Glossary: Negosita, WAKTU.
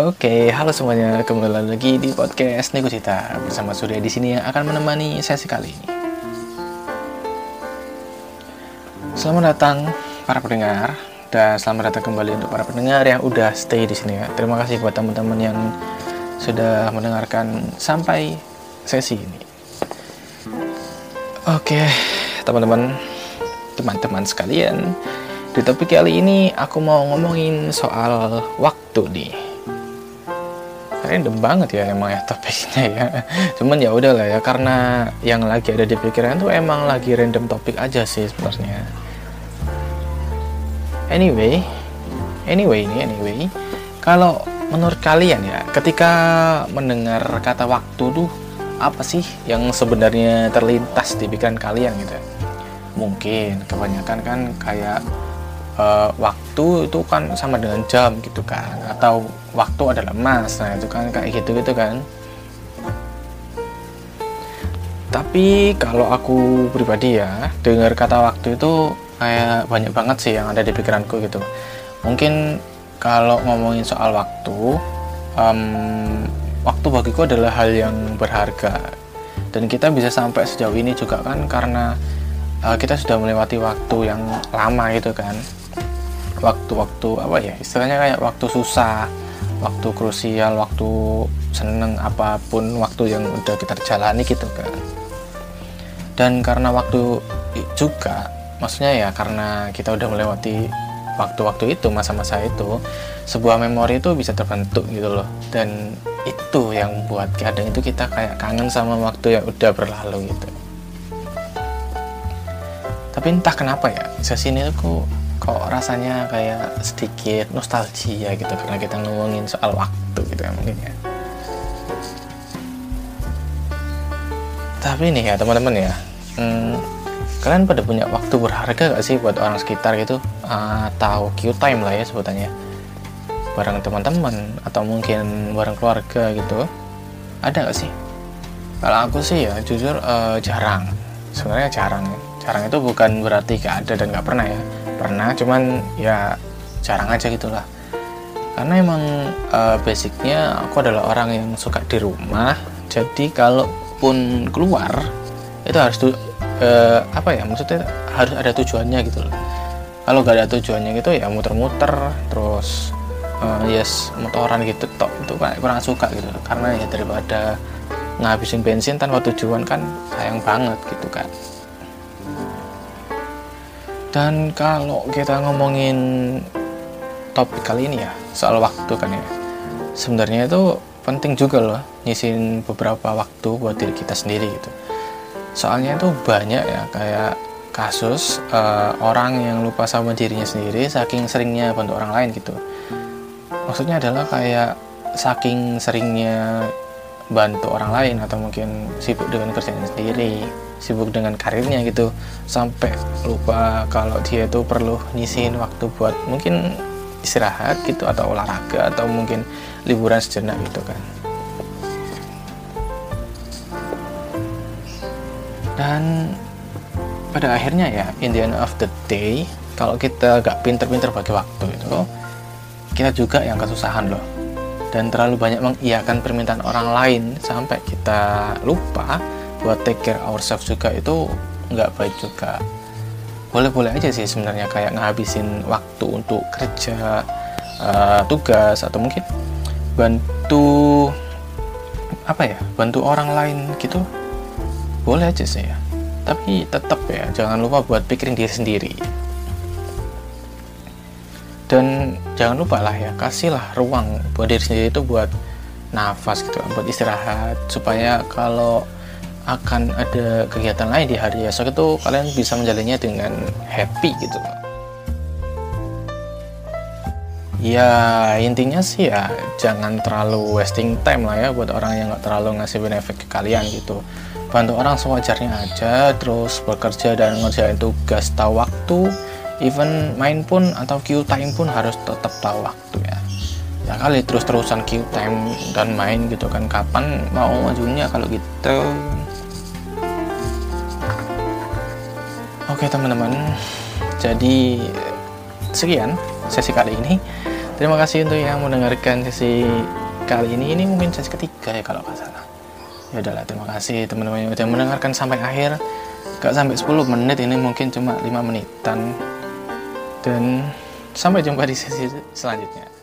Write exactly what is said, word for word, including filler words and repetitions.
Oke, halo semuanya, kembali lagi di podcast Negosita bersama Surya di sini yang akan menemani sesi kali ini. Selamat datang para pendengar dan selamat datang kembali untuk para pendengar yang udah stay di sini ya. Terima kasih buat teman-teman yang sudah mendengarkan sampai sesi ini. Oke, teman-teman, teman-teman sekalian, di topik kali ini aku mau ngomongin soal waktu nih. Random banget ya emang ya topiknya ya, cuman ya udahlah ya, karena yang lagi ada di pikiran tuh emang lagi random topik aja sih sebenarnya. Anyway, anyway ini anyway, kalau menurut kalian ya, ketika mendengar kata waktu tuh apa sih yang sebenarnya terlintas di pikiran kalian gitu? Mungkin kebanyakan kan kayak Uh, waktu itu kan sama dengan jam gitu kan, atau waktu adalah emas, nah itu kan kayak gitu-gitu kan. Tapi kalau aku pribadi ya, dengar kata waktu itu kayak banyak banget sih yang ada di pikiranku gitu. Mungkin kalau ngomongin soal waktu, um, waktu bagiku adalah hal yang berharga, dan kita bisa sampai sejauh ini juga kan karena uh, kita sudah melewati waktu yang lama gitu kan. Waktu-waktu apa ya, istilahnya kayak waktu susah, waktu krusial, waktu seneng, apapun waktu yang udah kita jalani gitu kan. Dan karena waktu juga, maksudnya ya karena kita udah melewati waktu-waktu itu, masa-masa itu, sebuah memori itu bisa terbentuk gitu loh. Dan itu yang buat kadang itu kita kayak kangen sama waktu yang udah berlalu gitu. Tapi entah kenapa ya, sesini aku kok rasanya kayak sedikit nostalgia gitu karena kita ngomongin soal waktu gitu ya mungkin ya. Tapi nih ya teman-teman ya, hmm, kalian pada punya waktu berharga gak sih buat orang sekitar gitu, atau Q time lah ya sebutannya, bareng teman-teman atau mungkin bareng keluarga gitu, ada gak sih? Kalau aku sih ya jujur uh, jarang, sebenarnya jarang. Jarang itu bukan berarti gak ada dan gak pernah ya. Pernah, cuman ya jarang aja gitulah. Karena emang e, basicnya aku adalah orang yang suka di rumah. Jadi kalaupun keluar itu harus tu, e, apa ya maksudnya harus ada tujuannya gitu loh. Kalau gak ada tujuannya gitu ya muter-muter terus e, yes motoran gitu tok, itu kurang suka gitu. Karena ya daripada ngabisin bensin tanpa tujuan kan sayang banget gitu kan. Dan kalau kita ngomongin topik kali ini ya, soal waktu kan ya, sebenarnya itu penting juga loh nyisihin beberapa waktu buat diri kita sendiri gitu. Soalnya itu banyak ya kayak kasus uh, orang yang lupa sama dirinya sendiri saking seringnya bantu orang lain gitu. Maksudnya adalah kayak saking seringnya bantu orang lain atau mungkin sibuk dengan kerjanya sendiri, sibuk dengan karirnya gitu, sampai lupa kalau dia itu perlu nyisihin waktu buat mungkin istirahat gitu, atau olahraga, atau mungkin liburan sejenak gitu kan. Dan pada akhirnya ya, in the end of the day, kalau kita gak pinter-pinter bagi waktu itu, kita juga yang kesusahan loh. Dan terlalu banyak mengiyakan permintaan orang lain sampai kita lupa buat take care ourselves juga, itu nggak baik juga. Boleh-boleh aja sih sebenarnya kayak ngabisin waktu untuk kerja, uh, tugas, atau mungkin bantu apa ya, bantu orang lain gitu, boleh aja sih ya. Tapi tetap ya jangan lupa buat pikirin diri sendiri. Dan jangan lupa lah ya, kasihlah ruang buat diri sendiri itu buat nafas gitu, buat istirahat, supaya kalau akan ada kegiatan lain di hari esok itu kalian bisa menjalannya dengan happy gitu. Ya intinya sih ya jangan terlalu wasting time lah ya buat orang yang gak terlalu ngasih benefit ke kalian gitu. Bantu orang sewajarnya aja, terus bekerja dan ngerjain tugas tahu waktu, even main pun atau Q time pun harus tetap tahu waktu ya. Ya kali terus-terusan Q time dan main gitu kan, kapan mau majunya kalau gitu. Oke teman-teman, jadi sekian sesi kali ini. Terima kasih untuk yang mendengarkan sesi kali ini. Ini mungkin sesi ketiga ya kalau nggak salah. Ya udahlah, terima kasih teman-teman yang udah mendengarkan sampai akhir. Gak sampai sepuluh menit, ini mungkin cuma lima menitan. Dan sampai jumpa di sesi selanjutnya.